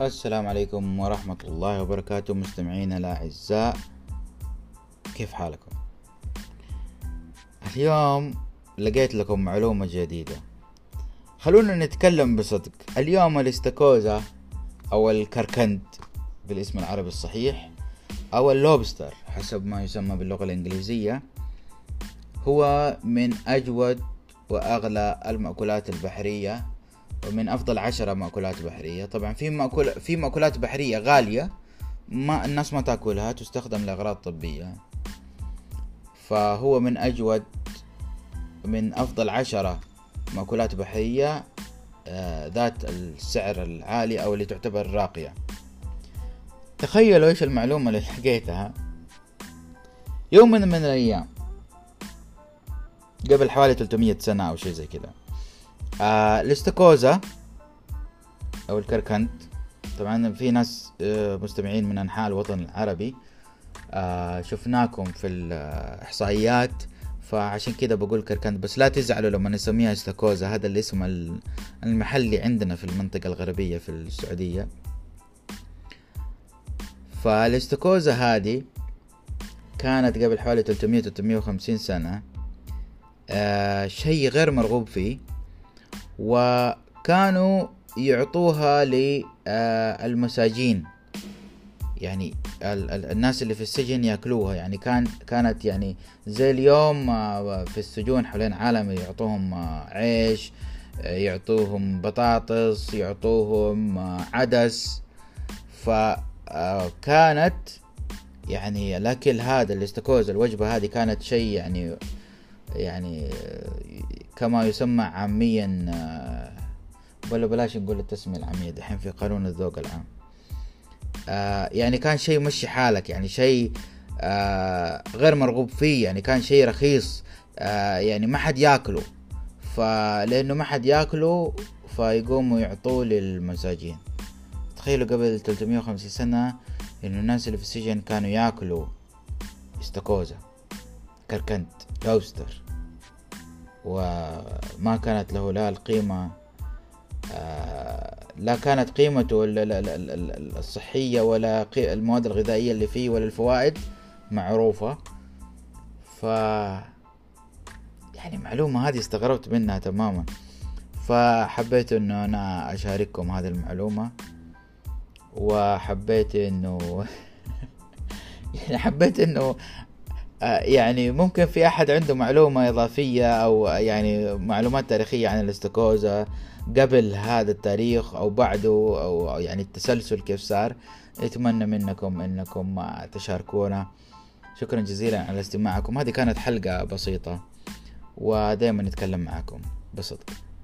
السلام عليكم ورحمة الله وبركاته مستمعينا الأعزاء، كيف حالكم؟ اليوم لقيت لكم معلومة جديدة، خلونا نتكلم بصدق. اليوم الاستاكوزا أو الكركند بالاسم العربي الصحيح أو اللوبستر حسب ما يسمى باللغة الإنجليزية هو من أجود وأغلى المأكولات البحرية ومن أفضل 10 مأكولات بحرية. طبعا في مأكولات بحرية غالية ما الناس ما تأكلها، تستخدم لأغراض طبية، فهو من أجود من أفضل 10 مأكولات بحرية ذات السعر العالي أو اللي تعتبر راقية. تخيلوا إيش المعلومة اللي لقيتها. يوم من الأيام قبل حوالي 300 سنة أو شيء زي كده، الاستاكوزا او الكركند، طبعا في ناس مستمعين من انحاء الوطن العربي شفناكم في الاحصائيات، فعشان كده بقول كركند، بس لا تزعلوا لما نسميها استاكوزا، هذا الاسم المحلي عندنا في المنطقة الغربية في السعودية. فالاستاكوزا هذه كانت قبل حوالي 300-350 سنة شيء غير مرغوب فيه، وكانوا يعطوها للمساجين، يعني الناس اللي في السجن يأكلوها، يعني كانت يعني زي اليوم في السجون حوالين العالم يعطوهم عيش، يعطوهم بطاطس، يعطوهم عدس. فكانت يعني الأكل هذا الاستاكوزا، الوجبة هذه كانت شيء يعني كما يسمى عاميا، ولا بلاش نقول التسمية العامية دحين في قانون الذوق العام، يعني كان شيء مشي حالك، يعني شيء غير مرغوب فيه، يعني كان شيء رخيص، يعني ما حد ياكله، فلأنه ما حد ياكله فيقوموا يعطوه للمساجين. تخيلوا قبل 350 سنة إنه الناس اللي في السجن كانوا ياكلوا استاكوزا، كركند، لوبستر، وما كانت له لا القيمة، لا كانت قيمته الصحية ولا المواد الغذائية اللي فيه ولا الفوائد معروفة. يعني معلومة هذه استغربت منها تماما، فحبيت انه انا اشارككم هذه المعلومة، وحبيت انه يعني حبيت انه يعني ممكن في أحد عنده معلومة إضافية أو يعني معلومات تاريخية عن الاستاكوزا قبل هذا التاريخ أو بعده، أو يعني التسلسل كيف صار. أتمنى منكم أنكم تشاركونا. شكرا جزيلا على استماعكم، هذه كانت حلقة بسيطة ودائما نتكلم معكم بصدق.